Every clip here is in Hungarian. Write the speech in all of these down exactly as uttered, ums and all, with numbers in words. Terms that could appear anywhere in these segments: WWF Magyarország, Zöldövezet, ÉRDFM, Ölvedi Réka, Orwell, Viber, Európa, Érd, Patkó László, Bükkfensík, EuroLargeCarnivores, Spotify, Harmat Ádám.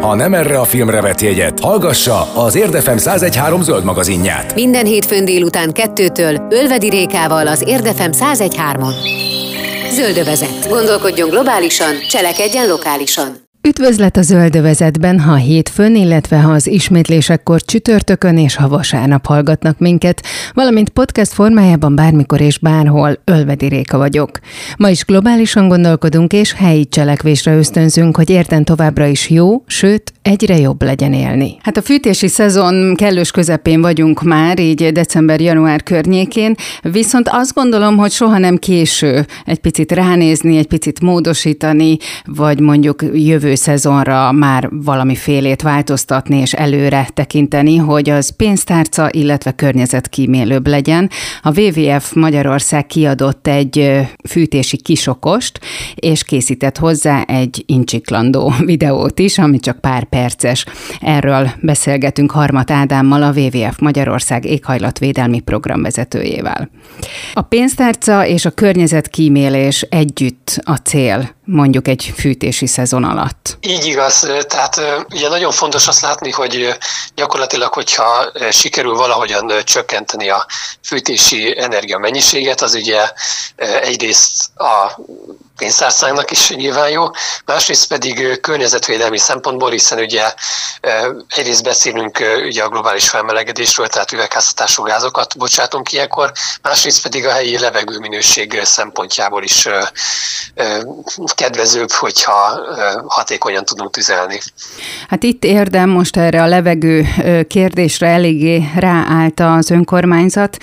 Ha nem erre a filmre vett jegyet, hallgassa az ÉRDFM száz egy három zöld magazinját. Minden hétfőn délután kettőtől Ölvedi Rékával az ÉRDFM száz egy hármon. Zöldövezet. Gondolkodjon globálisan, cselekedjen lokálisan. Üdvözlet a Zöldövezetben, ha hétfőn, illetve ha az ismétlésekkor csütörtökön és ha vasárnap hallgatnak minket, valamint podcast formájában bármikor és bárhol. Ölvedi Réka vagyok. Ma is globálisan gondolkodunk és helyi cselekvésre ösztönzünk, hogy érten továbbra is jó, sőt, egyre jobb legyen élni. Hát a fűtési szezon kellős közepén vagyunk már, így december-január környékén, viszont azt gondolom, hogy soha nem késő egy picit ránézni, egy picit módosítani, vagy mondjuk jövő szezonra már valamifélét változtatni és előre tekinteni, hogy az pénztárca, illetve környezetkímélőbb legyen. A dupla vé dupla vé ef Magyarország kiadott egy fűtési kisokost, és készített hozzá egy incsiklandó videót is, ami csak pár perces. Erről beszélgetünk Harmat Ádámmal, a dupla vé dupla vé ef Magyarország éghajlatvédelmi programvezetőjével. A pénztárca és a környezetkímélés együtt a cél, mondjuk egy fűtési szezon alatt. Így igaz, tehát ugye nagyon fontos azt látni, hogy gyakorlatilag, hogyha sikerül valahogyan csökkenteni a fűtési energia mennyiséget, az ugye egyrészt a pénztárcának is nyilván jó, másrészt pedig környezetvédelmi szempontból, hiszen ugye egyrészt beszélünk ugye a globális felmelegedésről, tehát üvegházhatású gázokat bocsátunk ilyenkor, másrészt pedig a helyi levegőminőség szempontjából is kedvezőbb, hogyha hatékonyan tudunk tüzelni. Hát itt érdem most erre a levegő kérdésre eléggé ráállt az önkormányzat.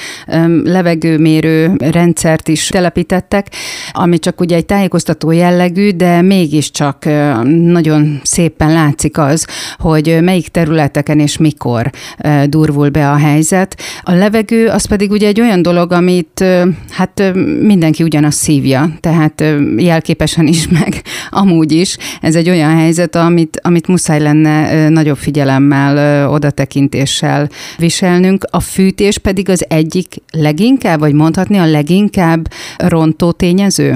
Levegőmérő rendszert is telepítettek, ami csak ugye egy tájékoztató jellegű, de mégiscsak nagyon szépen látszik az, hogy melyik területeken és mikor durvul be a helyzet. A levegő az pedig ugye egy olyan dolog, amit hát mindenki ugyanazt szívja, tehát jelképesen is, meg amúgy is. Ez egy olyan helyzet, amit, amit muszáj lenne nagyobb figyelemmel, odatekintéssel viselnünk. A fűtés pedig az egyik leginkább, vagy mondhatni a leginkább rontó tényező?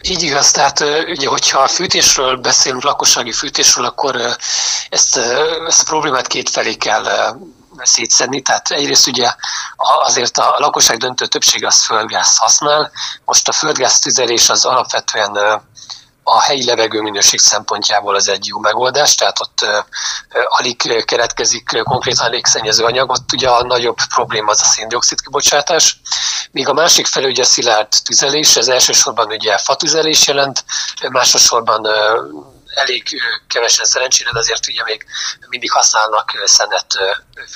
Így igaz, tehát ugye, hogyha a fűtésről beszélünk, lakossági fűtésről, akkor ezt, ezt a problémát kétfelé kell szétszedni, tehát egyrészt ugye azért a lakosság döntő többsége az földgázt használ, most a földgáz tüzelés az alapvetően a helyi levegőminőség szempontjából az egy jó megoldás, tehát ott alig keletkezik konkrétan légszennyező anyag, ott ugye a nagyobb probléma az a szén-dioxid kibocsátás, míg a másik felül ugye szilárd tüzelés, ez elsősorban ugye fatüzelés jelent, másosorban elég kevesen szerencsére, de azért ugye még mindig használnak szenet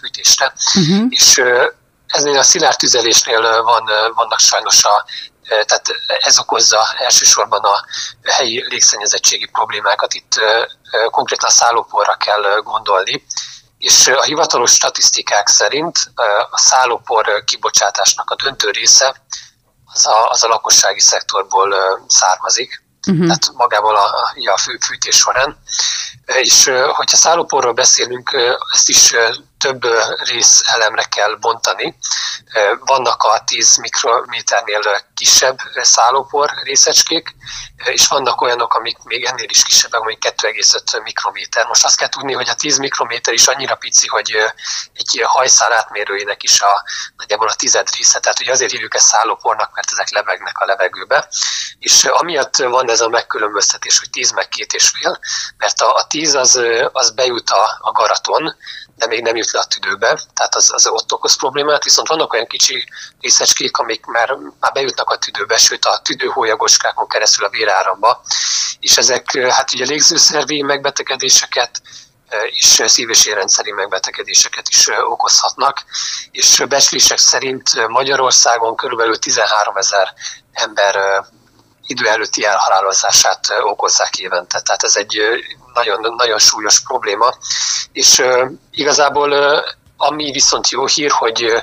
fűtésre, uh-huh. és eznél a szilárd tüzelésnél van, vannak sajnos a tehát ez okozza elsősorban a helyi légszennyezettségi problémákat. Itt konkrétan a szállóporra kell gondolni. És a hivatalos statisztikák szerint a szállópor kibocsátásnak a döntő része az a, az a lakossági szektorból származik. Uh-huh. Tehát magából a, a fű, fűtés során. És hogyha szállóporról beszélünk, ezt is több részelemre kell bontani. Vannak a tíz mikrométernél kisebb szállópor részecskék, és vannak olyanok, amik még ennél is kisebbek, amik kettő egész öt mikrométer. Most azt kell tudni, hogy a tíz mikrométer is annyira pici, hogy egy hajszál átmérőjének is a, nagyjából a tized része. Tehát ugye azért hívjuk ezt szállópornak, mert ezek lebegnek a levegőbe. És amiatt van ez a megkülönböztetés, hogy tíz meg két és fél, mert a, a tíz az, az bejut a, a garaton, de még nem jut le a tüdőbe, tehát az, az ott okoz problémát, viszont vannak olyan kicsi részecskék, amik már, már bejutnak a tüdőbe, sőt a tüdőhólyagocskákon keresztül a véráramba, és ezek hát ugye légzőszervi megbetegedéseket és szív- és érrendszeri megbetegedéseket is okozhatnak, és becslések szerint Magyarországon körülbelül tizenháromezer ember idő előtti elhalálozását okozzák évente. Tehát ez egy nagyon, nagyon súlyos probléma, és igazából Ami viszont jó hír, hogy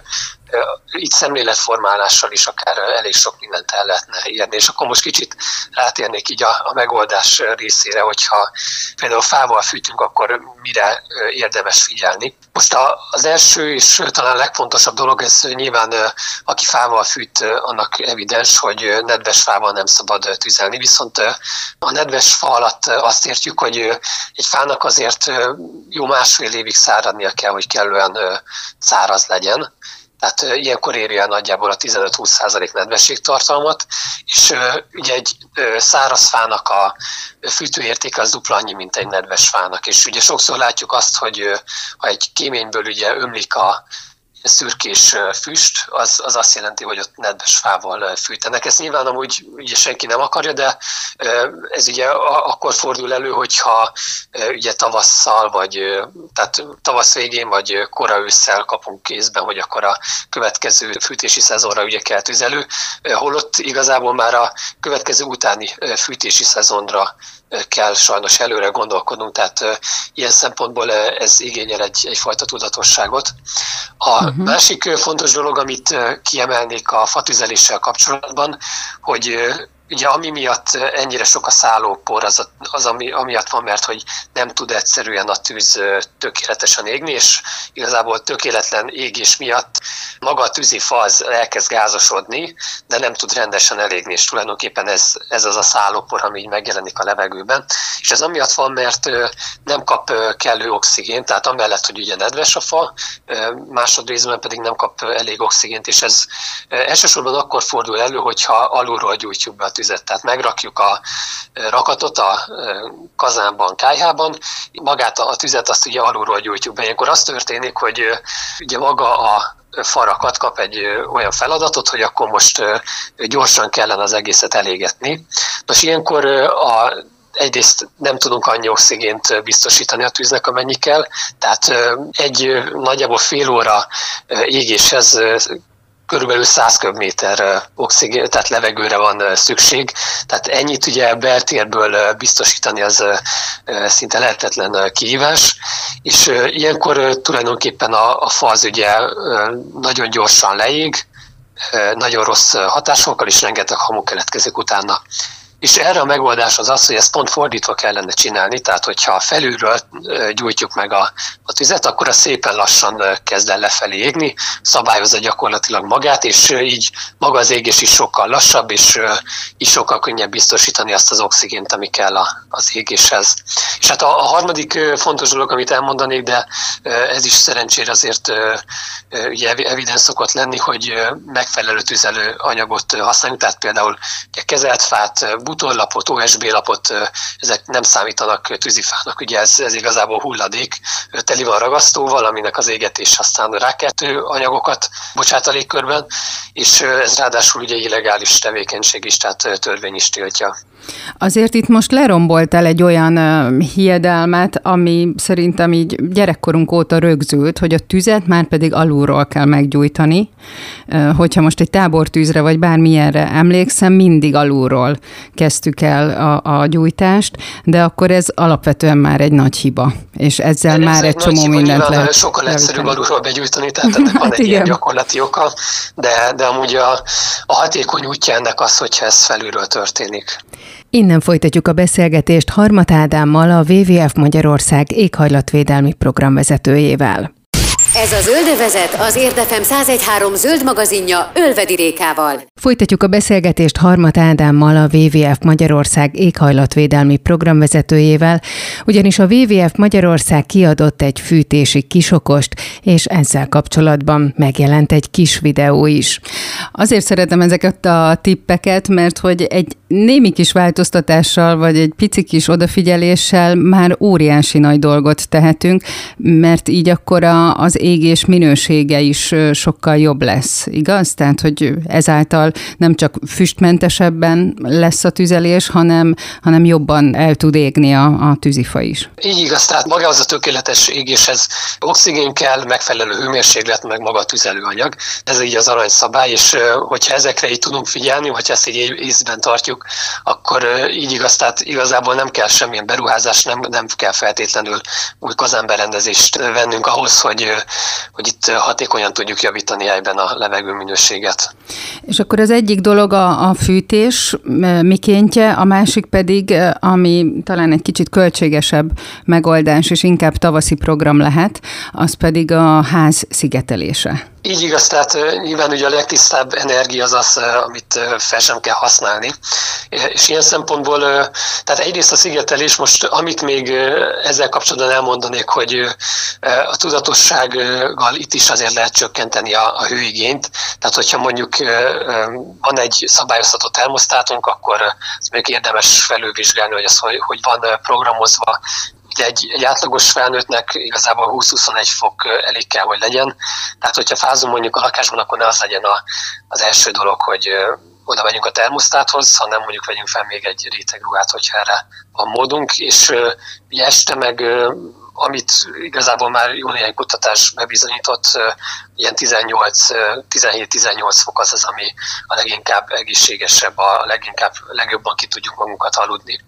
itt szemléletformálással is akár elég sok mindent el lehetne érni. És akkor most kicsit rátérnék így a, a megoldás részére, hogyha például fával fűtünk, akkor mire érdemes figyelni. Most a, az első és talán legfontosabb dolog, ez nyilván aki fával fűt, annak evidens, hogy nedves fával nem szabad tüzelni. Viszont a nedves fa alatt azt értjük, hogy egy fának azért jó másfél évig száradnia kell, hogy kellően száraz legyen. Tehát ilyenkor érje el nagyjából a tizenöt-húsz százalék nedvességtartalmat, és ugye egy száraz fának a fűtőértéke az dupla annyi, mint egy nedves fának. És ugye sokszor látjuk azt, hogy ha egy kéményből ugye ömlik a szürkés füst, az, az azt jelenti, hogy ott nedves fával fűtenek. Ezt nyilván amúgy ugye senki nem akarja, de ez ugye akkor fordul elő, hogyha ugye tavasszal, vagy tehát tavasz végén, vagy kora ősszel kapunk kézben, hogy akkor a következő fűtési szezonra ugye kell tüzelő, holott igazából már a következő utáni fűtési szezonra kell sajnos előre gondolkodnunk, tehát uh, ilyen szempontból uh, ez igényel egy, egyfajta tudatosságot. A uh-huh. másik uh, fontos dolog, amit uh, kiemelnék a fatüzeléssel kapcsolatban, hogy uh, ugye ami miatt ennyire sok a szállópor, az, a, az ami, amiatt van, mert hogy nem tud egyszerűen a tűz tökéletesen égni, és igazából tökéletlen égés miatt maga a tűzifa az elkezd gázosodni, de nem tud rendesen elégni, és tulajdonképpen ez, ez az a szállópor, ami így megjelenik a levegőben. És ez amiatt van, mert nem kap kellő oxigént, tehát amellett, hogy ugye nedves a fa, másodrészben pedig nem kap elég oxigént, és ez elsősorban akkor fordul elő, hogyha alulról gyújtjuk be a tüzet. Tehát megrakjuk a rakatot a kazánban, kályhában, magát a tüzet azt ugye alulról gyújtjuk be. Ilyenkor az történik, hogy ugye maga a farakat kap egy olyan feladatot, hogy akkor most gyorsan kellene az egészet elégetni. Nos, ilyenkor a egyrészt nem tudunk annyi oxigént biztosítani a tűznek, amennyi kell, tehát egy nagyjából fél óra égéshez körülbelül száz köbméter oxigén, tehát levegőre van szükség. Tehát ennyit ugye beltérből biztosítani az szinte lehetetlen kihívás. És ilyenkor tulajdonképpen a, a fa az ugye nagyon gyorsan leég, nagyon rossz hatásokkal is rengeteg hamu keletkezik utána. És erre a megoldás az az, hogy ezt pont fordítva kellene csinálni, tehát hogyha felülről gyújtjuk meg a, a tüzet, akkor az szépen lassan kezd el lefelé égni, szabályozza gyakorlatilag magát, és így maga az égés is sokkal lassabb, és így sokkal könnyebb biztosítani azt az oxigént, ami kell az égéshez. És hát a, a harmadik fontos dolog, amit elmondanék, de ez is szerencsére azért ugye evidens szokott lenni, hogy megfelelő tüzelő anyagot használni, tehát például ugye kezelt fát, butorlapot, o es bé lapot, ezek nem számítanak tűzifának, ugye ez, ez igazából hulladék, teli van ragasztóval, aminek az égetés aztán rákeltő anyagokat bocsát a légkörben, és ez ráadásul ugye illegális tevékenység is, tehát törvény is tiltja. Azért itt most leromboltál egy olyan hiedelmet, ami szerintem így gyerekkorunk óta rögzült, hogy a tüzet már pedig alulról kell meggyújtani. Hogyha most egy tábortűzre vagy bármilyenre emlékszem, mindig alulról kezdtük el a, a gyújtást, de akkor ez alapvetően már egy nagy hiba, és ezzel de már egy csomó hiba, mindent lehet. Sokkal egyszerűbb alulról begyújtani, tehát ennek hát van egy igen. ilyen gyakorlati oka, de, de amúgy a, a hatékony útja ennek az, hogyha ez felülről történik. Innen folytatjuk a beszélgetést Harmat Ádámmal, a dupla vé dupla vé ef Magyarország éghajlatvédelmi programvezetőjével. Ez a Zöldövezet, az ÉRDFM száz egy három zöld magazinja Ölvedi Rékával. Folytatjuk a beszélgetést Harmat Ádámmal, a dupla vé dupla vé ef Magyarország éghajlatvédelmi programvezetőjével, ugyanis a dupla vé dupla vé ef Magyarország kiadott egy fűtési kisokost, és ezzel kapcsolatban megjelent egy kis videó is. Azért szeretem ezeket a tippeket, mert hogy egy némi kis változtatással, vagy egy pici kis odafigyeléssel már óriási nagy dolgot tehetünk, mert így akkor a, az égés minősége is sokkal jobb lesz, igaz? Tehát, hogy ezáltal nem csak füstmentesebben lesz a tüzelés, hanem, hanem jobban el tud égni a, a tűzifa is. Így igaz, tehát maga az a tökéletes égéshez oxigén kell, megfelelő hőmérséklet, meg maga a tüzelőanyag. Ez így az aranyszabály, és hogyha ezekre így tudunk figyelni, vagy ezt így észben tartjuk, akkor így igaz, tehát igazából nem kell semmilyen beruházás, nem, nem kell feltétlenül új kazánberendezést vennünk ahhoz, hogy hogy itt hatékonyan tudjuk javítani ebben a levegőminőséget. És akkor az egyik dolog a, a fűtés mikéntje, a másik pedig, ami talán egy kicsit költségesebb megoldás, és inkább tavaszi program lehet, az pedig a ház szigetelése. Így igaz, tehát nyilván ugye a legtisztább energia az az, amit fel sem kell használni. És ilyen szempontból, tehát egyrészt a szigetelés, most amit még ezzel kapcsolatban elmondanék, hogy a tudatossággal itt is azért lehet csökkenteni a, a hőigényt. Tehát, hogyha mondjuk van egy szabályozható termosztátunk, akkor még érdemes felülvizsgálni, hogy az hogy, hogy van programozva. Egy, egy átlagos felnőttnek igazából húsz-huszonegy fok elég kell, hogy legyen. Tehát, hogyha fázunk mondjuk a lakásban, akkor ne az legyen a, az első dolog, hogy oda megyünk a termosztáthoz, hanem mondjuk vegyünk fel még egy réteg ruhát, hogyha erre van módunk. És ugye este meg, amit igazából már jó néhány kutatás bebizonyított, ilyen tizennyolc, tizenhét-tizennyolc fok az az, ami a leginkább egészségesebb, a leginkább legjobban ki tudjuk magunkat aludni.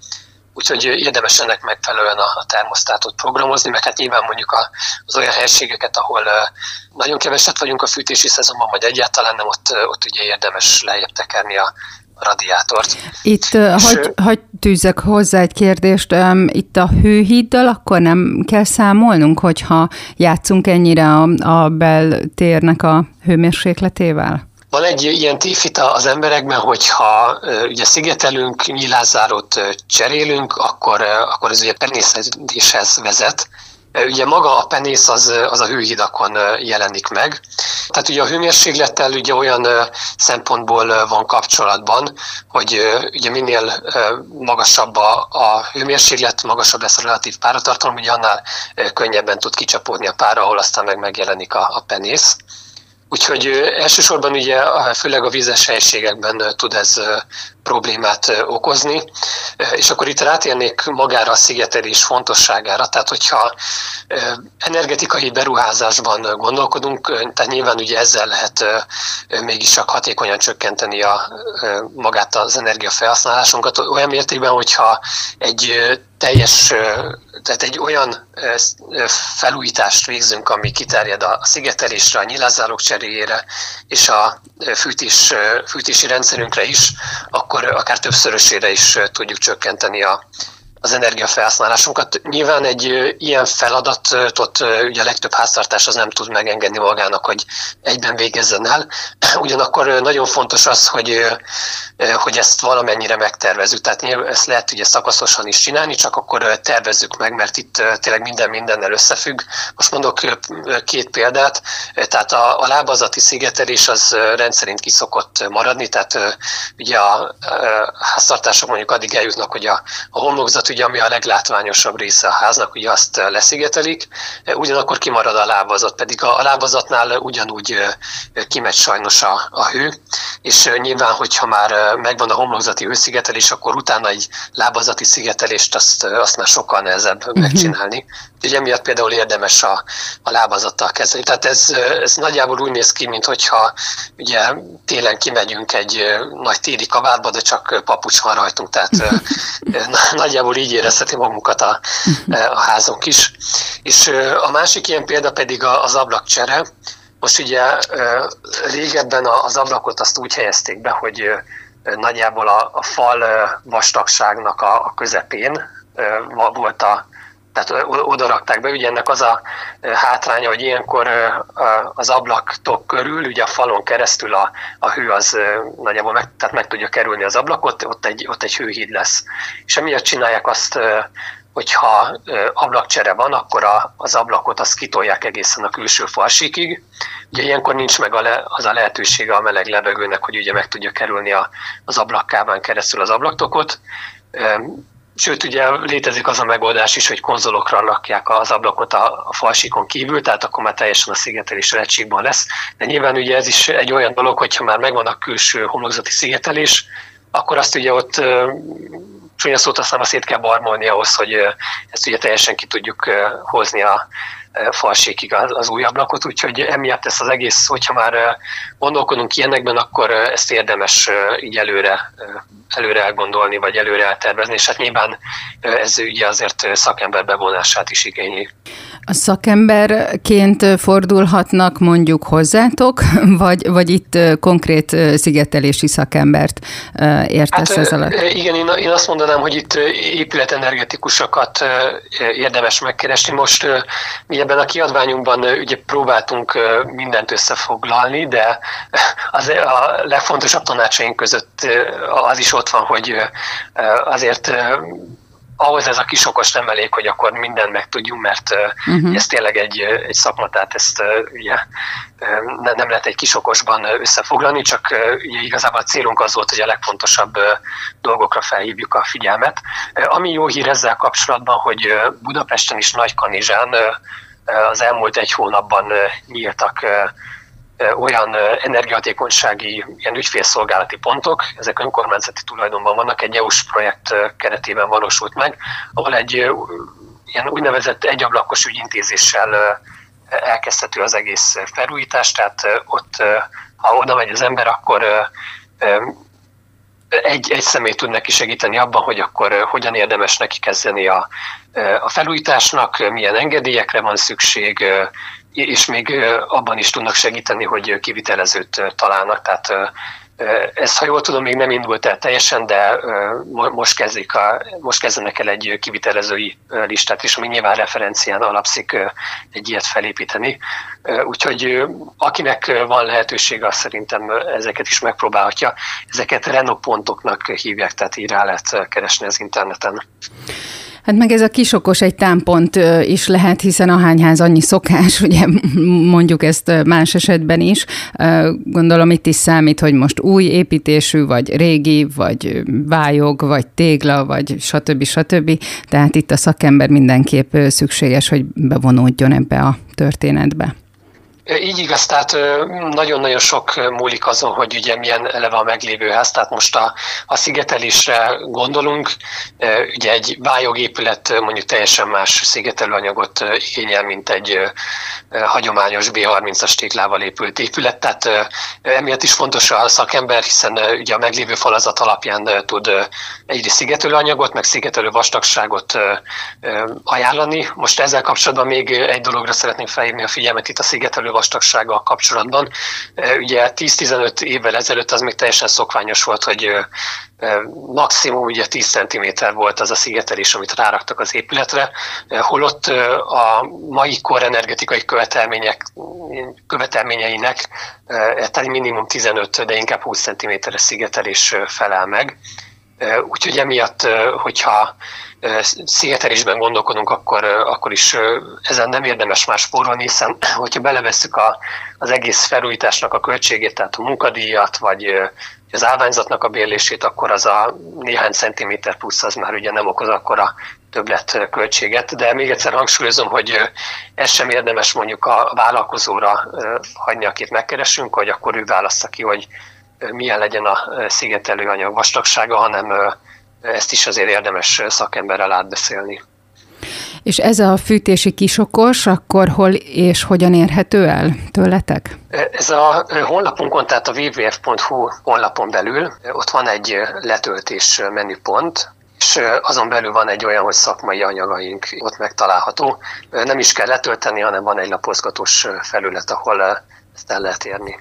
Úgyhogy érdemes ennek megfelelően a termosztátot programozni, meg hát nyilván mondjuk az olyan helységeket, ahol nagyon keveset vagyunk a fűtési szezonban, vagy egyáltalán nem, ott, ott ugye érdemes lejjebb tekerni a radiátort. Itt hagy, hagy tűzzek hozzá egy kérdést, itt a hőhíddal akkor nem kell számolnunk, hogyha játszunk ennyire a, a beltérnek a hőmérsékletével? Van egy ilyen tévhita az emberekben, hogyha ugye szigetelünk, nyílászárót cserélünk, akkor, akkor ez ugye penészedéshez vezet. Ugye maga a penész az, az a hőhidakon jelenik meg. Tehát ugye a hőmérséklettel ugye olyan szempontból van kapcsolatban, hogy ugye minél magasabb a, a hőmérséklet, magasabb lesz a relatív páratartalom, ugye annál könnyebben tud kicsapódni a pára, ahol aztán meg megjelenik a, a penész. Úgyhogy elsősorban ugye főleg a vízes helységekben tud ez problémát okozni, és akkor itt rátérnék magára a szigetelés fontosságára, tehát hogyha energetikai beruházásban gondolkodunk, tehát nyilván ugye ezzel lehet mégis csak hatékonyan csökkenteni a, magát az energiafelhasználásunkat, olyan mértékben, hogyha egy teljes, tehát egy olyan felújítást végzünk, ami kiterjed a szigetelésre, a nyilászárók cseréjére és a fűtés, fűtési rendszerünkre is, akkor akár többszörösére is tudjuk csökkenteni a, az energiafelhasználásunkat. Nyilván egy ilyen feladatot ugye a legtöbb háztartás az nem tud megengedni magának, hogy egyben végezzen el. Ugyanakkor nagyon fontos az, hogy, hogy ezt valamennyire megtervezzük. Tehát ezt lehet ugye szakaszosan is csinálni, csak akkor tervezzük meg, mert itt tényleg minden mindennel összefügg. Most mondok két példát. Tehát a, a lábazati szigetelés az rendszerint ki szokott maradni, tehát ugye a, a háztartások mondjuk addig eljutnak, hogy a, a homlokzat, ugye, ami a leglátványosabb része a háznak, ugye azt leszigetelik, ugyanakkor kimarad a lábazat, pedig a lábazatnál ugyanúgy kimegy sajnos a, a hő, és nyilván, hogyha már megvan a homlokzati hőszigetelés, akkor utána egy lábazati szigetelést azt, azt már sokkal nehezebb uh-huh. megcsinálni. Ugye emiatt például érdemes a, a lábazattal kezdeni. Tehát ez, ez nagyjából úgy néz ki, minthogyha ugye télen kimegyünk egy nagy téli kabátba, de csak papucs van rajtunk, tehát nagyjából így érezheti magunkat a, a házunk is. És a másik ilyen példa pedig az ablakcsere. Most ugye régebben az ablakot azt úgy helyezték be, hogy nagyjából a, a fal vastagságnak a, a közepén volt a, tehát oda rakták be, ugye ennek az a hátránya, hogy ilyenkor az ablaktól körül, ugye a falon keresztül a, a hő az nagyjából meg, tehát meg tudja kerülni az ablakot, ott egy, ott egy hőhíd lesz. És emiatt csinálják azt, hogyha ablakcsere van, akkor a, az ablakot azt kitolják egészen a külső falsíkig. Ugye ilyenkor nincs meg a le, az a lehetősége a meleg levegőnek, hogy ugye meg tudja kerülni a, az ablakkáván keresztül az ablaktokot. Sőt, ugye létezik az a megoldás is, hogy konzolokra rakják az ablakot a, a falsíkon kívül, tehát akkor már teljesen a szigetelés lehetségben lesz. De nyilván ugye ez is egy olyan dolog, hogyha már megvan a külső homlokzati szigetelés, akkor azt ugye ott csúnya szót aztán szét kell barmolni ahhoz, hogy ezt ugye teljesen ki tudjuk hozni a falsékig az új ablakot, úgyhogy emiatt ezt az egész, hogyha már gondolkodunk ilyenekben, akkor ezt érdemes így előre, előre elgondolni, vagy előre eltervezni, és hát nyilván ez ugye azért szakember bevonását is igényli. A szakemberként fordulhatnak mondjuk hozzátok, vagy, vagy itt konkrét szigetelési szakembert értesz hát, ez alatt? Igen, én azt mondanám, hogy itt épületenergetikusokat érdemes megkeresni. Most mi ebben a kiadványunkban ugye próbáltunk mindent összefoglalni, de az a legfontosabb tanácsaink között az is ott van, hogy azért ahhoz ez a kis okos nem elég, hogy akkor mindent megtudjunk, mert uh-huh. ez tényleg egy, egy szakma, tehát ezt ugye, nem lehet egy kis okosban összefoglalni, csak ugye, igazából a célunk az volt, hogy a legfontosabb dolgokra felhívjuk a figyelmet. Ami jó hír ezzel kapcsolatban, hogy Budapesten is Nagykanizsán az elmúlt egy hónapban nyíltak olyan energiahatékonysági, ilyen ügyfélszolgálati pontok, ezek önkormányzati tulajdonban vannak, egy é u-s projekt keretében valósult meg, ahol egy ilyen úgynevezett egyablakos ügyintézéssel elkezdhető az egész felújítás, tehát ott, ha oda megy az ember, akkor egy, egy személy tud neki segíteni abban, hogy akkor hogyan érdemes neki kezdeni a, a felújításnak, milyen engedélyekre van szükség, és még abban is tudnak segíteni, hogy kivitelezőt találnak. Tehát ez, ha jól tudom, még nem indult el teljesen, de most, kezdik a, most kezdenek el egy kivitelezői listát is, ami nyilván referencián alapszik egy ilyet felépíteni. Úgyhogy akinek van lehetősége, azt szerintem ezeket is megpróbálhatja. Ezeket Renault-pontoknak hívják, tehát így rá lehet keresni az interneten. Hát meg ez a kisokos egy támpont is lehet, hiszen ahány ház annyi szokás, ugye mondjuk ezt más esetben is. Gondolom itt is számít, hogy most új építésű, vagy régi, vagy vályog, vagy tégla, vagy stb. stb. Tehát itt a szakember mindenképp szükséges, hogy bevonódjon ebbe a történetbe. Így igaz, tehát nagyon-nagyon sok múlik azon, hogy ugye milyen eleve a meglévő ház, tehát most a, a szigetelésre gondolunk, ugye egy vályogépület mondjuk teljesen más szigetelőanyagot igényel, mint egy hagyományos bé harmincas téglával épült épület, tehát emiatt is fontos a szakember, hiszen ugye a meglévő falazat alapján tud egyrészt szigetelőanyagot, meg szigetelő vastagságot ajánlani. Most ezzel kapcsolatban még egy dologra szeretném felhívni a figyelmet itt a szigetelő vastagsággal kapcsolatban. Ugye tíz-tizenöt évvel ezelőtt az még teljesen szokványos volt, hogy maximum ugye tíz centiméter volt az a szigetelés, amit ráraktak az épületre, holott a mai kor energetikai követelmények, követelményeinek tehát minimum tizenöt, de inkább húsz centiméteres szigetelés felel meg. Úgyhogy emiatt, hogyha szigetelésben gondolkodunk, akkor, akkor is ezen nem érdemes már spórolni, hiszen hogyha belevesszük a, az egész felújításnak a költségét, tehát a munkadíjat, vagy az állványzatnak a bérlését, akkor az a néhány centiméter plusz az már ugye nem okoz akkora többletköltséget, de még egyszer hangsúlyozom, hogy ez sem érdemes mondjuk a vállalkozóra hagyni, akit megkeresünk, hogy akkor ő válaszza ki, hogy milyen legyen a szigetelőanyag vastagsága, hanem ezt is azért érdemes szakemberrel átbeszélni. És ez a fűtési kisokos, akkor hol és hogyan érhető el tőletek? Ez a honlapunkon, tehát a double-u double-u double-u pont hú honlapon belül, ott van egy letöltés menüpont, és azon belül van egy olyan, hogy szakmai anyagaink ott megtalálható. Nem is kell letölteni, hanem van egy lapozgatós felület, ahol ezt el lehet érni.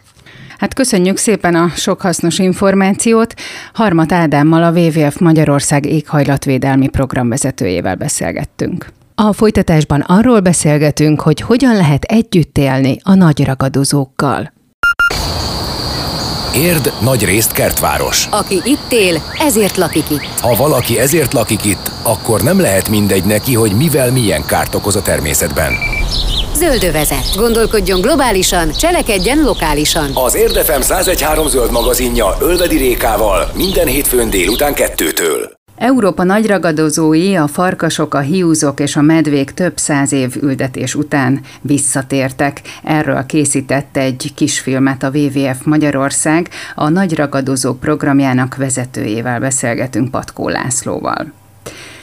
Hát köszönjük szépen a sok hasznos információt. Harmat Ádámmal, a dupla vé dupla vé ef Magyarország éghajlatvédelmi programvezetőjével beszélgettünk. A folytatásban arról beszélgetünk, hogy hogyan lehet együtt élni a nagy ragadozókkal. Érd nagyrészt kertváros. Aki itt él, ezért lakik itt. Ha valaki ezért lakik itt, akkor nem lehet mindegy neki, hogy mivel milyen kárt okoz a természetben. Zöldövezet. Gondolkodjon globálisan, cselekedjen lokálisan. Az ÉRDFM száz tizenhárom zöld magazinja Ölvedi Rékával minden hétfőn délután kettőtől. Európa nagyragadozói, a farkasok, a hiúzok és a medvék több száz év ültetés után visszatértek. Erről készített egy kisfilmet a dupla vé dupla vé ef Magyarország, a nagyragadozók programjának vezetőjével beszélgetünk, Patkó Lászlóval.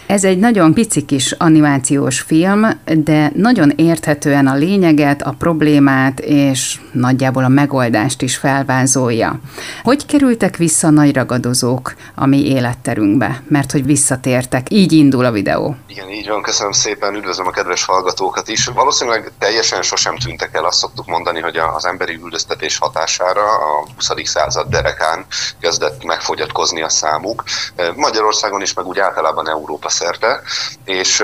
Ez egy nagyon pici kis animációs film, de nagyon érthetően a lényeget, a problémát és nagyjából a megoldást is felvázolja. Hogy kerültek vissza a nagy ragadozók a mi életterünkbe? Mert hogy visszatértek, így indul a videó. Igen, így van, köszönöm szépen, üdvözlöm a kedves hallgatókat is. Valószínűleg teljesen sosem tűntek el, azt szoktuk mondani, hogy az emberi üldöztetés hatására a huszadik század derekán kezdett megfogyatkozni a számuk. Magyarországon is, meg úgy általában Európa szerte, és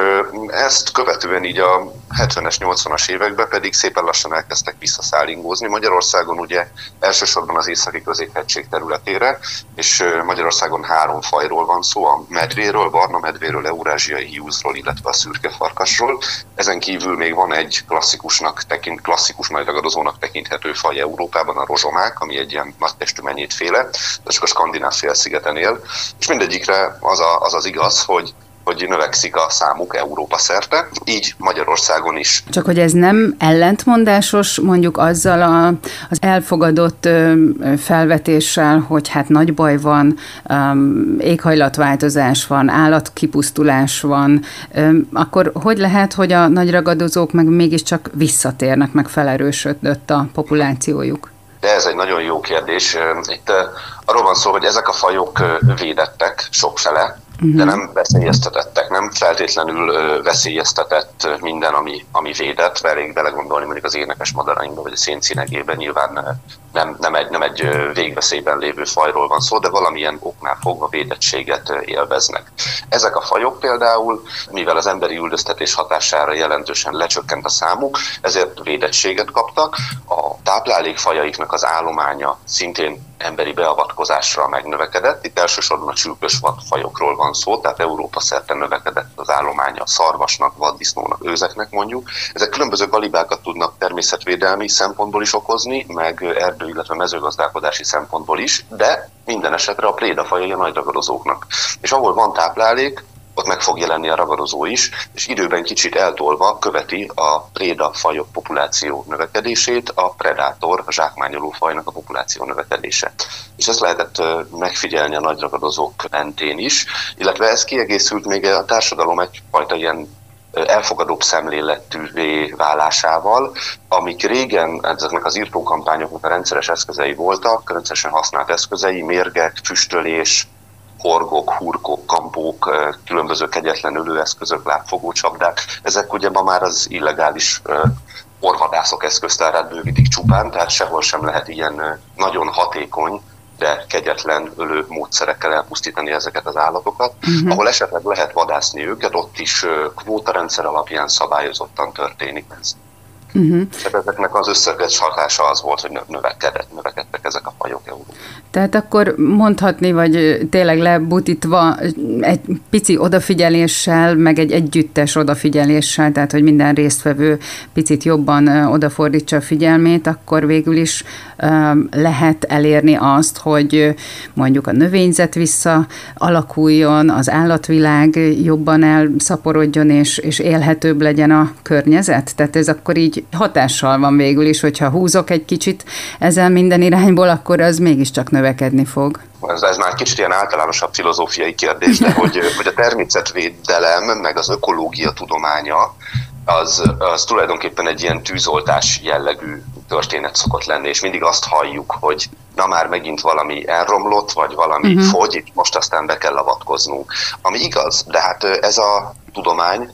ezt követően így a hetvenes, nyolcvanas években pedig szépen lassan elkezdtek visszaszállingózni Magyarországon, ugye elsősorban az északi középhegység területére, és Magyarországon három fajról van szó, a medvéről, barna medvéről, eurázsiai hiúzról, illetve a szürke farkasról. Ezen kívül még van egy klasszikusnak tekint, klasszikus nagy ragadozónak tekinthető faj Európában, a rozsomák, ami egy ilyen nagy testű menyétféle, de csak a skandináv félszigeten él, és mindegyikre az a, az, az igaz, hogy hogy növekszik a számuk Európa szerte, így Magyarországon is. Csak hogy ez nem ellentmondásos mondjuk azzal a, az elfogadott felvetéssel, hogy hát nagy baj van, éghajlatváltozás van, állatkipusztulás van, akkor hogy lehet, hogy a nagy ragadozók meg mégiscsak visszatérnek, meg felerősödött a populációjuk? De ez egy nagyon jó kérdés. Itt arról van szó, hogy ezek a fajok védettek sokfele, de nem veszélyeztetettek, nem feltétlenül veszélyeztetett minden, ami, ami védett, mert elég belegondolni mondjuk az énekes madarainkban, vagy a széncinegében nyilván nem, nem, egy, nem egy végveszélyben lévő fajról van szó, de valamilyen oknál fogva védettséget élveznek. Ezek a fajok például, mivel az emberi üldöztetés hatására jelentősen lecsökkent a számuk, ezért védettséget kaptak, a táplálékfajaiknak az állománya szintén emberi beavatkozásra megnövekedett. Itt elsősorban a csülkös vadfajokról van szó, tehát Európa szerte növekedett az állománya szarvasnak, vaddisznónak, őzeknek mondjuk. Ezek különböző galibákat tudnak természetvédelmi szempontból is okozni, meg erdő, illetve mezőgazdálkodási szempontból is, de minden esetre a prédafajai a nagy ragadozóknak. És ahol van táplálék, ott meg fog jelenni a ragadozó is, és időben kicsit eltolva követi a préda fajok populáció növekedését, a predátor, a zsákmányoló fajnak a populáció növekedése. És ezt lehetett megfigyelni a nagy ragadozók mentén is, illetve ez kiegészült még a társadalom egyfajta ilyen elfogadóbb szemléletűvé válásával, amik régen ezeknek az írtókampányoknak a rendszeres eszközei voltak, rendszeresen használt eszközei, mérgek, füstölés, horgok, hurkok, kampók, különböző kegyetlen ölőeszközök, lábfogócsapdák. Ezek ugye ma már az illegális orvadászok eszköztárát bővítik csupán, tehát sehol sem lehet ilyen nagyon hatékony, de kegyetlen ölő módszerekkel elpusztítani ezeket az állatokat. Uh-huh. Ahol esetleg lehet vadászni őket, ott is kvótarendszer alapján szabályozottan történik ez. Uh-huh. Ezeknek az összeges hatása az volt, hogy növekedett, növekedtek ezek a fajok. Tehát akkor mondhatni, vagy tényleg lebutítva egy pici odafigyeléssel, meg egy együttes odafigyeléssel, tehát hogy minden résztvevő picit jobban odafordítsa a figyelmét, akkor végül is um, lehet elérni azt, hogy mondjuk a növényzet vissza alakuljon, az állatvilág jobban elszaporodjon, és, és élhetőbb legyen a környezet. Tehát ez akkor így hatással van végül is, hogyha húzok egy kicsit ezzel minden irányból, akkor az mégiscsak növekedni fog. Ez, ez már kicsit ilyen általánosabb filozófiai kérdés, de hogy, hogy a természetvédelem, meg az ökológia tudománya, az, az tulajdonképpen egy ilyen tűzoltás jellegű történet szokott lenni, és mindig azt halljuk, hogy na már megint valami elromlott, vagy valami uh-huh. fogy, most aztán be kell avatkoznunk. Ami igaz, de hát ez a tudomány,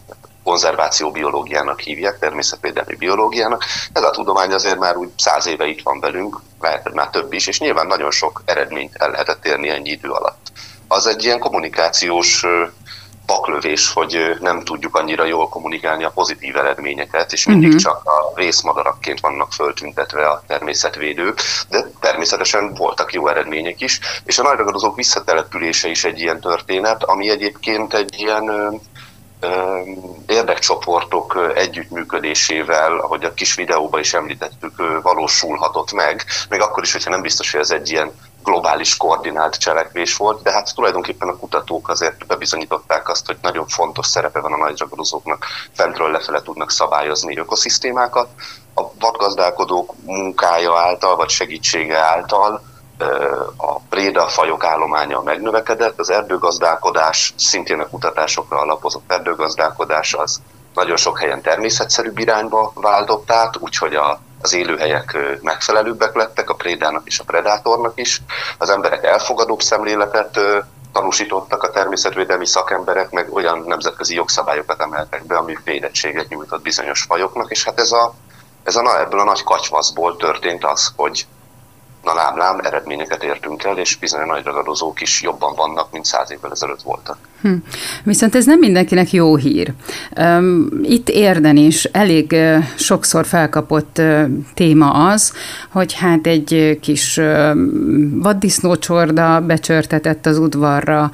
konzervációbiológiának hívják, természetvédelmi biológiának. Ez a tudomány azért már úgy száz éve itt van velünk, mert már több is, és nyilván nagyon sok eredményt el lehetett érni ennyi idő alatt. Az egy ilyen kommunikációs paklövés, hogy nem tudjuk annyira jól kommunikálni a pozitív eredményeket, és mindig uh-huh. csak a vészmadarakként vannak föltüntetve a természetvédők, de természetesen voltak jó eredmények is, és a nagy ragadozók visszatelepülése is egy ilyen történet, ami egyébként egy ilyen érdekcsoportok együttműködésével, ahogy a kis videóban is említettük, valósulhatott meg, még akkor is, hogyha nem biztos, hogy ez egy ilyen globális koordinált cselekvés volt, de hát tulajdonképpen a kutatók azért bebizonyították azt, hogy nagyon fontos szerepe van a nagy ragadozóknak, fentről lefele tudnak szabályozni ökoszisztémákat, a vadgazdálkodók munkája által, vagy segítsége által a prédafajok állománya megnövekedett, az erdőgazdálkodás, szintén a kutatásokra alapozott erdőgazdálkodás az nagyon sok helyen természetszerűbb irányba váltott át, úgyhogy a az élőhelyek megfelelőbbek lettek, a prédának és a predátornak is. Az emberek elfogadóbb szemléletet tanúsítottak, a természetvédelmi szakemberek meg olyan nemzetközi jogszabályokat emeltek be, ami védettséget nyújtott bizonyos fajoknak, és hát ez a, ez a, ebből a nagy katyvaszból történt az, hogy na lám-lám, eredményeket értünk el, és bizony nagy ragadozók is jobban vannak, mint száz évvel ezelőtt voltak. Hm. Viszont ez nem mindenkinek jó hír. Itt Érden is elég sokszor felkapott téma az, hogy hát egy kis vaddisznócsorda becsörtetett az udvarra,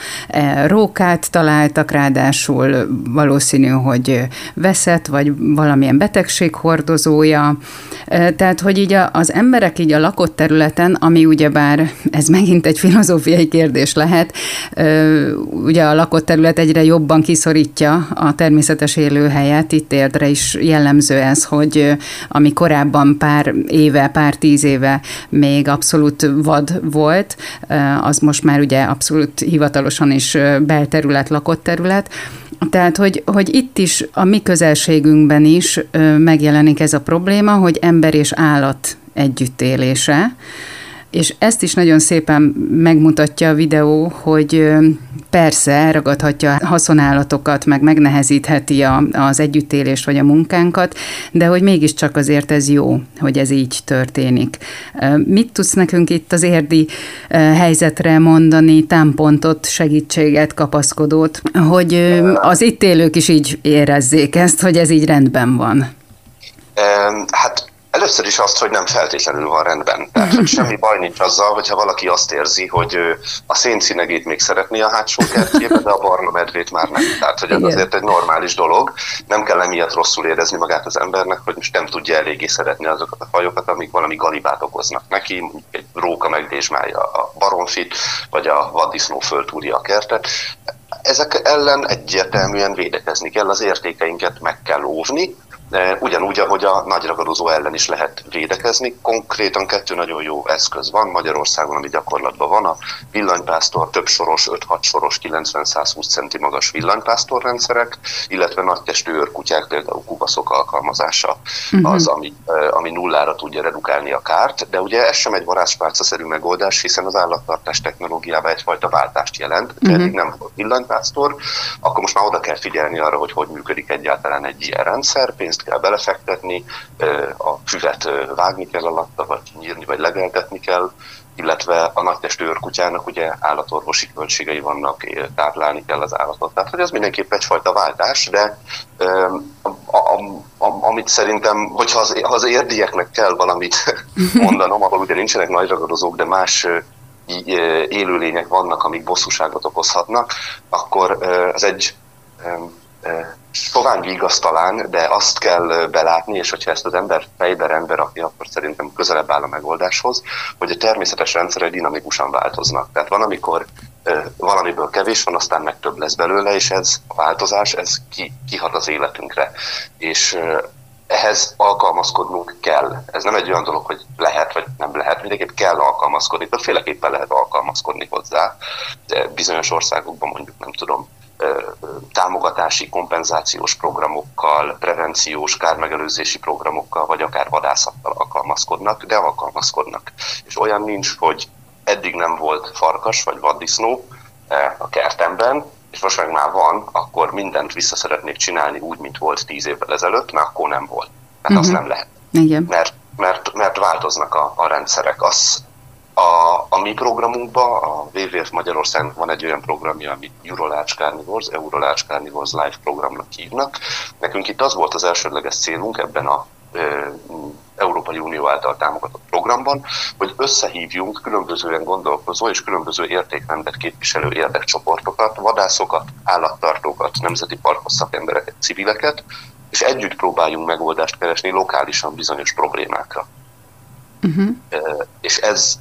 rókát találtak, ráadásul valószínű, hogy veszett, vagy valamilyen betegség hordozója. Tehát, hogy így az emberek így a lakott területen, ami ugyebár, ez megint egy filozófiai kérdés lehet, ugye a lakott terület egyre jobban kiszorítja a természetes élőhelyet, itt Érdre is jellemző ez, hogy ami korábban pár éve, pár tíz éve még abszolút vad volt, az most már ugye abszolút hivatalosan is belterület, lakott terület. Tehát, hogy, hogy itt is a mi közelségünkben is megjelenik ez a probléma, hogy ember és állat együttélése, és ezt is nagyon szépen megmutatja a videó, hogy persze ragadhatja a haszonállatokat, meg megnehezítheti a, az együttélést vagy a munkánkat, de hogy mégiscsak azért ez jó, hogy ez így történik. Mit tudsz nekünk itt az érdi helyzetre mondani, támpontot, segítséget, kapaszkodót, hogy az itt élők is így érezzék ezt, hogy ez így rendben van? Hát először is azt, hogy nem feltétlenül van rendben. Tehát, hogy semmi baj nincs azzal, hogyha valaki azt érzi, hogy a szénszínegét még szeretné a hátsó kertjébe, de a barna medvét már nem. Tehát, hogy ez azért egy normális dolog. Nem kell emiatt rosszul érezni magát az embernek, hogy most nem tudja eléggé szeretni azokat a fajokat, amik valami galibát okoznak neki, egy róka megdésmálja a baromfit, vagy a vaddisznó föltúrja a kertet. Ezek ellen egyértelműen védekezni kell, az értékeinket meg kell óvni, ugyanúgy, ahogy a nagy ragadozó ellen is lehet védekezni. Konkrétan kettő nagyon jó eszköz van Magyarországon, ami gyakorlatban van, a villanypásztor, több soros, öt-hat soros, kilencven-százhúsz centi magas villanypásztorrendszerek, illetve nagytestű őrkutyák, például kubaszok alkalmazása uh-huh. az, ami, ami nullára tudja redukálni a kárt, de ugye ez sem egy varázspálcaszerű megoldás, hiszen az állattartás technológiában egyfajta váltást jelent, uh-huh. eddig nem volt villanypásztor, akkor most már oda kell figyelni arra, hogy hogy működik egyáltalán egy ilyen rendszer, pénzt kell belefektetni, a füvet vágni kell alatta, vagy nyírni, vagy legeltetni kell, illetve a nagytestű őrkutyának ugye állatorvosi költségei vannak, táplálni kell az állatot. Tehát, hogy ez mindenképp egyfajta váltás, de a, a, a, amit szerintem, hogyha az, ha az érdieknek kell valamit mondanom, ahol ugye nincsenek nagy ragadozók, de más élőlények vannak, amik bosszúságot okozhatnak, akkor ez egy sovány vigasztalán, de azt kell belátni, és hogyha ezt az ember fejbe rendbe rakja, akkor szerintem közelebb áll a megoldáshoz, hogy a természetes rendszerek dinamikusan változnak. Tehát van, amikor valamiből kevés van, aztán meg több lesz belőle, és ez a változás, ez ki, kihat az életünkre. És ehhez alkalmazkodnunk kell. Ez nem egy olyan dolog, hogy lehet, vagy nem lehet. Mindenképp kell alkalmazkodni, de féleképpen lehet alkalmazkodni hozzá. De bizonyos országokban mondjuk, nem tudom, támogatási, kompenzációs programokkal, prevenciós, kármegelőzési programokkal, vagy akár vadászattal alkalmazkodnak, de alkalmazkodnak. És olyan nincs, hogy eddig nem volt farkas vagy vaddisznó a kertemben, és most meg már van, akkor mindent vissza szeretnék csinálni úgy, mint volt tíz évvel ezelőtt, mert akkor nem volt. Hát uh-huh. az nem lehet. Igen. Mert, mert, mert változnak a, a rendszerek. Az, A, a mi programunkban, a dupla vé dupla vé ef Magyarországnak van egy olyan programja, amit EuroLargeCarnivores, EuroLargeCarnivores Live programnak hívnak. Nekünk itt az volt az elsődleges célunk ebben az e, Európai Unió által támogatott programban, hogy összehívjunk különbözően gondolkozó és különböző értékrendet képviselő érdekcsoportokat, vadászokat, állattartókat, nemzeti parkos szakembereket, civileket, és együtt próbáljunk megoldást keresni lokálisan bizonyos problémákra. Uh-huh. E, és ez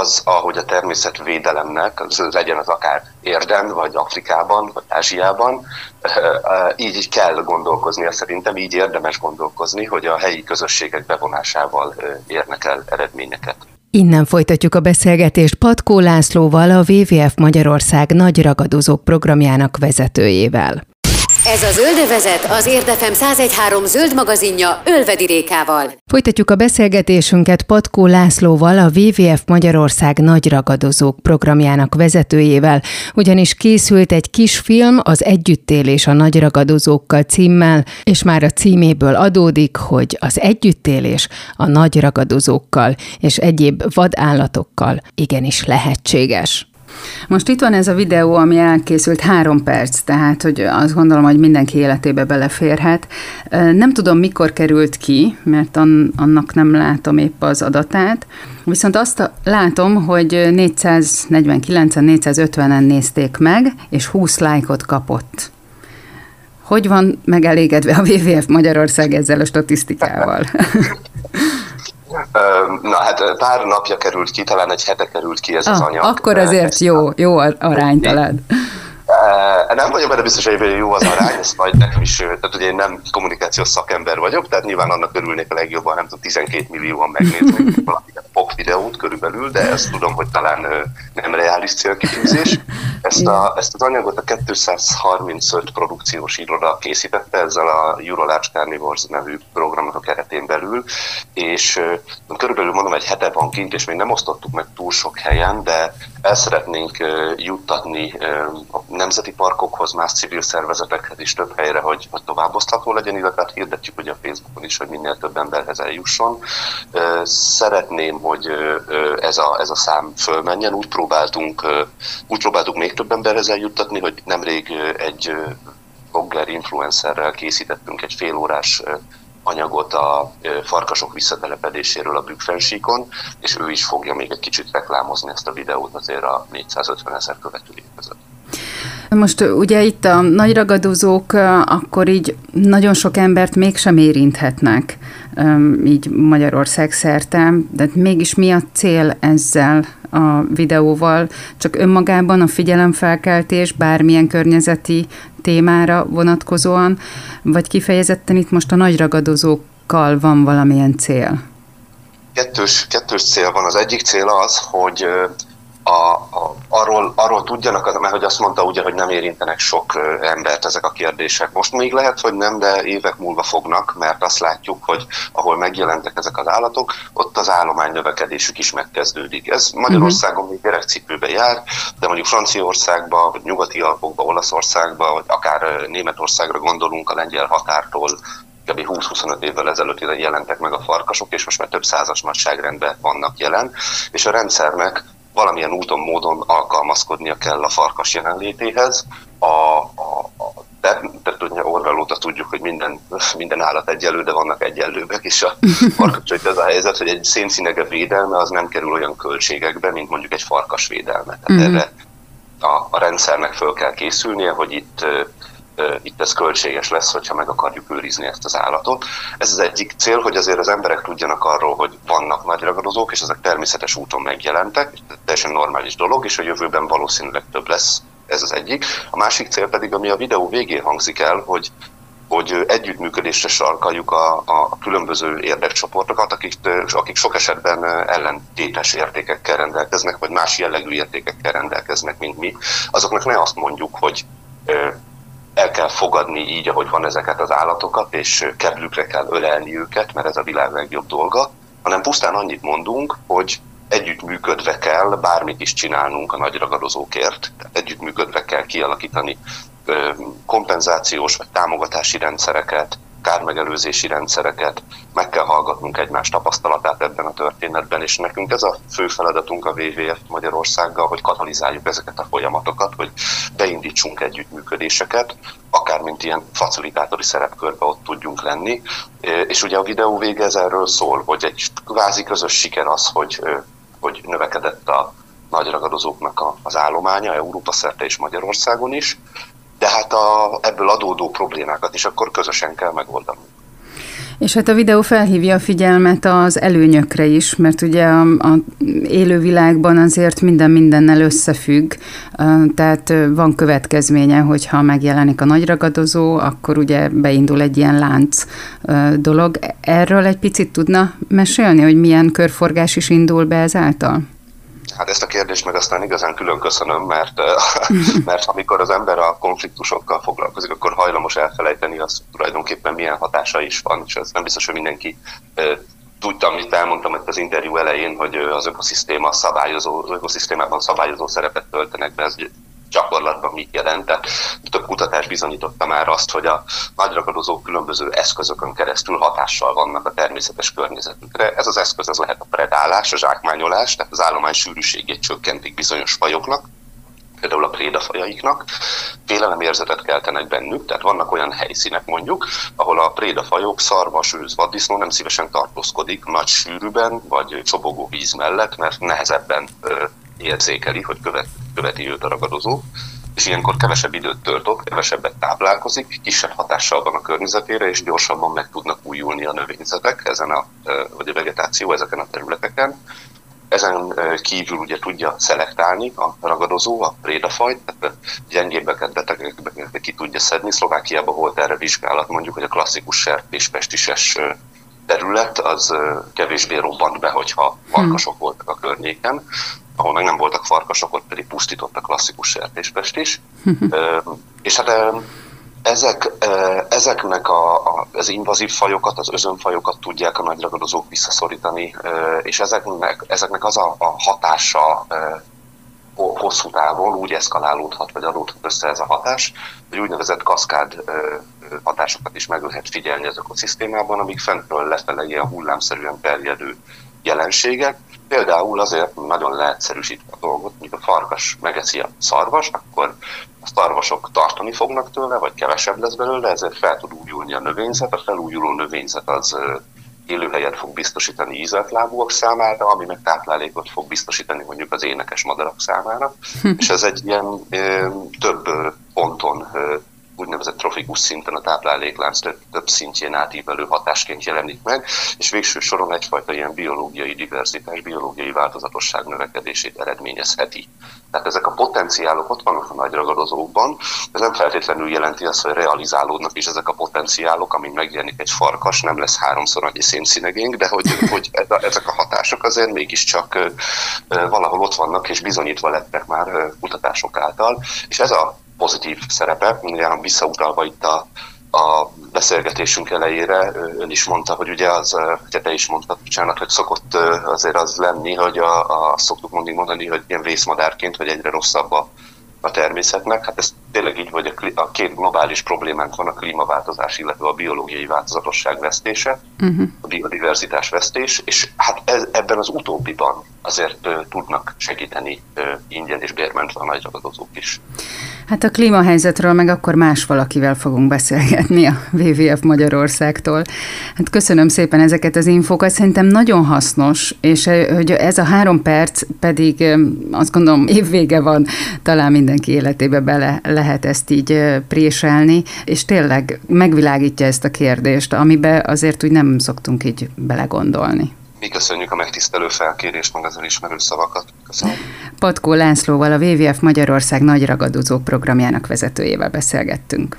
az, ahogy a természetvédelemnek, az legyen az akár Érden, vagy Afrikában, vagy Ázsiában, így, így kell gondolkoznia szerintem, így érdemes gondolkozni, hogy a helyi közösségek bevonásával érnek el eredményeket. Innen folytatjuk a beszélgetést Patkó Lászlóval, a dupla vé dupla vé ef Magyarország nagy ragadozók programjának vezetőjével. Ez a Zöldövezet, az ÉRDFM száz tizenhárom zöld magazinja Ölvedi Rékával. Folytatjuk a beszélgetésünket Patkó Lászlóval, a dupla vé dupla vé ef Magyarország nagy ragadozók programjának vezetőjével, ugyanis készült egy kis film, az Együttélés a nagy ragadozókkal címmel, és már a címéből adódik, hogy az együttélés a nagy ragadozókkal és egyéb vadállatokkal igenis lehetséges. Most itt van ez a videó, ami elkészült, három perc, tehát hogy azt gondolom, hogy mindenki életébe beleférhet. Nem tudom, mikor került ki, mert annak nem látom épp az adatát, viszont azt látom, hogy négyszáznegyvenkilencen, négyszázötvenen nézték meg, és húsz lájkot kapott. Hogy van megelégedve a dupla vé dupla vé ef Magyarország ezzel a statisztikával? Na hát pár napja került ki, talán egy hete került ki ez ah, az anyag. Akkor azért jó, jó arány talán. Nem vagyok benne biztos, hogy jó az arány, ez majd nekem is, tehát ugye én nem kommunikációs szakember vagyok, tehát nyilván annak örülnék a legjobban, nem tudom, tizenkét millióan megnézni valamilyen pop videót körülbelül, de ezt tudom, hogy talán nem reális célkitűzés. Ezt, a, ezt az anyagot a kétszázharmincöt produkciós iroda készítette ezzel a EuroLargeCarnivores nevű programnak a keretén belül, és körülbelül mondom, egy hete van kint, és még nem osztottuk meg túl sok helyen, de el szeretnénk juttatni a nemzeti parkokhoz, más civil szervezetekhez is több helyre, hogy, hogy továbbosztható legyen, illetve hirdetjük ugye a Facebookon is, hogy minél több emberhez eljusson. Szeretném, hogy ez a, ez a szám fölmenjen. Úgy próbáltunk, úgy próbáltuk még több emberhez eljuttatni, hogy nemrég egy blogger influencerrel készítettünk egy félórás anyagot a farkasok visszatelepedéséről a Bükkfensíkon, és ő is fogja még egy kicsit reklámozni ezt a videót azért a négyszázötven ezer követői között. Most ugye itt a nagy ragadozók akkor így nagyon sok embert mégsem érinthetnek így Magyarország szerte, de mégis mi a cél ezzel a videóval? Csak önmagában a figyelemfelkeltés bármilyen környezeti témára vonatkozóan, vagy kifejezetten itt most a nagy ragadozókkal van valamilyen cél? Kettős, kettős cél van. Az egyik cél az, hogy A, a, arról, arról tudjanak, mert hogy azt mondta ugye, hogy nem érintenek sok embert ezek a kérdések. Most még lehet, hogy nem, de évek múlva fognak, mert azt látjuk, hogy ahol megjelentek ezek az állatok, ott az állomány növekedésük is megkezdődik. Ez Magyarországon még gyerekcipőbe jár, de mondjuk Franciaországba, vagy nyugati alpokba, Olaszországba, vagy akár Németországra gondolunk, a lengyel határtól kb. húsz-huszonöt évvel ezelőtt jelentek meg a farkasok, és most már több százas nagyságrendben vannak jelen, és a rendszernek valamilyen úton, módon alkalmazkodnia kell a farkas jelenlétéhez. A, a, a, de, de Orwell óta tudjuk, hogy minden, minden állat egyenlő, de vannak egyenlőbbek, és a farkas, hogy az a helyzet, hogy egy szénszínege védelme az nem kerül olyan költségekbe, mint mondjuk egy farkas védelme. Tehát mm-hmm. erre a, a rendszernek föl kell készülnie, hogy itt Itt ez költséges lesz, hogyha meg akarjuk őrizni ezt az állatot. Ez az egyik cél, hogy azért az emberek tudjanak arról, hogy vannak nagy ragadozók, és ezek természetes úton megjelentek, teljesen normális dolog, és a jövőben valószínűleg több lesz, ez az egyik. A másik cél pedig, ami a videó végén hangzik el, hogy hogy együttműködésre sarkaljuk a, a különböző érdekcsoportokat, akik, akik sok esetben ellentétes értékekkel rendelkeznek, vagy más jellegű értékekkel rendelkeznek, mint mi. Azoknak ne azt mondjuk, hogy el kell fogadni így, ahogy van ezeket az állatokat, és keblükre kell ölelni őket, mert ez a világ legjobb dolga, hanem pusztán annyit mondunk, hogy együttműködve kell bármit is csinálnunk a nagy ragadozókért, együttműködve kell kialakítani kompenzációs vagy támogatási rendszereket, kármegelőzési rendszereket, meg kell hallgatnunk egymás tapasztalatát ebben a történetben, és nekünk ez a fő feladatunk a dupla vé dupla vé ef Magyarországgal, hogy katalizáljuk ezeket a folyamatokat, hogy beindítsunk együttműködéseket, akár mint ilyen facilitátori szerepkörbe ott tudjunk lenni, és ugye a videó vége ez erről szól, hogy egy kvázi közös siker az, hogy, hogy növekedett a nagy ragadozóknak az állománya, Európa szerte és Magyarországon is, de hát a, ebből adódó problémákat is akkor közösen kell megoldanunk. És hát a videó felhívja a figyelmet az előnyökre is, mert ugye a, a élővilágban azért minden mindennel összefügg, tehát van következménye, hogyha megjelenik a nagy ragadozó, akkor ugye beindul egy ilyen lánc dolog. Erről egy picit tudna mesélni, hogy milyen körforgás is indul be ezáltal? Hát ezt a kérdést meg aztán igazán külön köszönöm, mert, mert amikor az ember a konfliktusokkal foglalkozik, akkor hajlamos elfelejteni azt, hogy tulajdonképpen milyen hatása is van, és ez nem biztos, hogy mindenki tudta, amit elmondtam itt az interjú elején, hogy az ökoszisztéma szabályozó, az ökoszisztémában szabályozó szerepet töltenek be, ez gyakorlatban mit jelent. Tehát több kutatás bizonyította már azt, hogy a nagyragadozók különböző eszközökön keresztül hatással vannak a természetes környezetükre. Ez az eszköz az lehet a predálás, a zsákmányolás, tehát az állomány sűrűségét csökkentik bizonyos fajoknak, például a prédafajaiknak, félelemérzetet keltenek bennük, tehát vannak olyan helyszínek mondjuk, ahol a prédafajok, szarvas, őz, vaddisznó nem szívesen tartózkodik nagy sűrűben vagy csobogó víz mellett, mert nehezebben ö, érzékeli, hogy követ, követi őt a ragadozó, és ilyenkor kevesebb időt tölt ott, kevesebbet táplálkozik, kisebb hatással van a környezetére, és gyorsabban meg tudnak újulni a növényzetek, ezen a, vagy a vegetáció ezeken a területeken. Ezen kívül ugye tudja szelektálni a ragadozó, a prédafajt, tehát gyengébbeket, betegeket ki tudja szedni. Szlovákiában volt erre vizsgálat, mondjuk, hogy a klasszikus sertéspestises terület az kevésbé robbant be, hogyha farkasok voltak a környéken, ahol meg nem voltak farkasok, ott pedig pusztított a klasszikus sertéspest is. És hát ezek, ezeknek a, a, az invazív fajokat, az özönfajokat tudják a nagyragadozók visszaszorítani, és ezeknek, ezeknek az a, a hatása hosszú távon úgy eszkalálódhat, vagy adódhat össze ez a hatás, hogy úgynevezett kaszkád hatásokat is meg lehet figyelni az ökoszisztémában, amik fentről lefele ilyen hullámszerűen terjedő jelenségek. Például azért nagyon leegyszerűsítve a dolgot, hogy a farkas megeszi a szarvas, akkor a szarvasok tartani fognak tőle, vagy kevesebb lesz belőle, ezért fel tud újulni a növényzet. A felújuló növényzet az élőhelyet fog biztosítani ízeltlábúak számára, ami meg táplálékot fog biztosítani mondjuk az énekes madarak számára. Hm. És ez egy ilyen ö, több ponton, ö, úgynevezett trofikus szinten a tápláléklánc több, több szintjén átívelő hatásként jelenik meg, és végső soron egyfajta ilyen biológiai diverzitás, biológiai változatosság növekedését eredményezheti. Tehát ezek a potenciálok ott vannak a nagyragadozókban, ez nem feltétlenül jelenti azt, hogy realizálódnak is ezek a potenciálok, amin megjelenik egy farkas, nem lesz háromszor annyi szénszínegénk, de hogy, hogy ezek a hatások azért mégiscsak valahol ott vannak, és bizonyítva lettek már kutatások által, és ez a pozitív szerepe, visszautalva itt a, a beszélgetésünk elejére, ön is mondta, hogy ugye az, ugye te is mondtad, bocsánat, hogy szokott azért az lenni, hogy a, a, szoktuk mondani, mondani, hogy ilyen vészmadárként, hogy egyre rosszabb a, a természetnek. Hát ez tényleg így, hogy a, a két globális problémánk van, a klímaváltozás, illetve a biológiai változatosság vesztése, uh-huh. a biodiverzitás vesztés, és hát ez, ebben az utóbbiban azért uh, tudnak segíteni uh, ingyen és bérmentve a nagyragadozók is. Hát a klímahelyzetről meg akkor más valakivel fogunk beszélgetni a dupla vé dupla vé ef Magyarországtól. Hát köszönöm szépen ezeket az infókat, szerintem nagyon hasznos, és hogy ez a három perc pedig, azt gondolom, évvége van, talán mindenki életébe bele lehet ezt így préselni, és tényleg megvilágítja ezt a kérdést, amiben azért úgy nem szoktunk így belegondolni. Mi köszönjük a megtisztelő felkérést, meg az elismerő szavakat. Köszönöm. Patkó Lászlóval, a dupla vé dupla vé ef Magyarország nagyragadozók programjának vezetőjével beszélgettünk.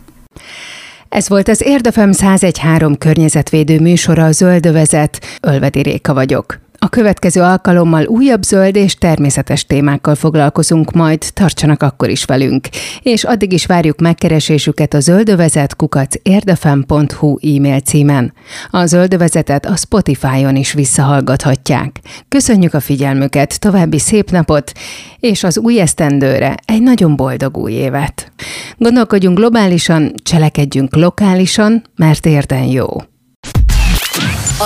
Ez volt az ÉRDFM száz egy három környezetvédő műsora, a Zöldövezet. Ölvedi Réka vagyok. A következő alkalommal újabb zöld és természetes témákkal foglalkozunk majd, tartsanak akkor is velünk. És addig is várjuk megkeresésüket a zöldövezet kukac érdefem pont hu e-mail címen. A Zöldövezetet a Spotify-on is visszahallgathatják. Köszönjük a figyelmüket, további szép napot, és az új esztendőre egy nagyon boldog új évet. Gondolkodjunk globálisan, cselekedjünk lokálisan, mert érden jó.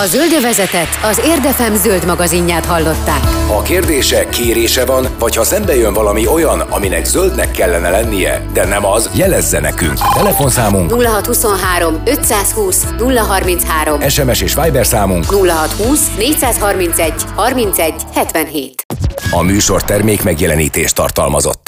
A Zöldövezetet, az ÉRDFM zöld magazinját hallották. Ha kérdése, kérése van, vagy ha szembe jön valami olyan, aminek zöldnek kellene lennie, de nem az, jelezze nekünk. Telefonszámunk nulla hat huszonhárom ötszázhúsz nulla harminchárom. es em es és Viber számunk nulla hat húsz négyszázharmincegy harmincegy hetvenhét. A műsor termék megjelenítést tartalmazott.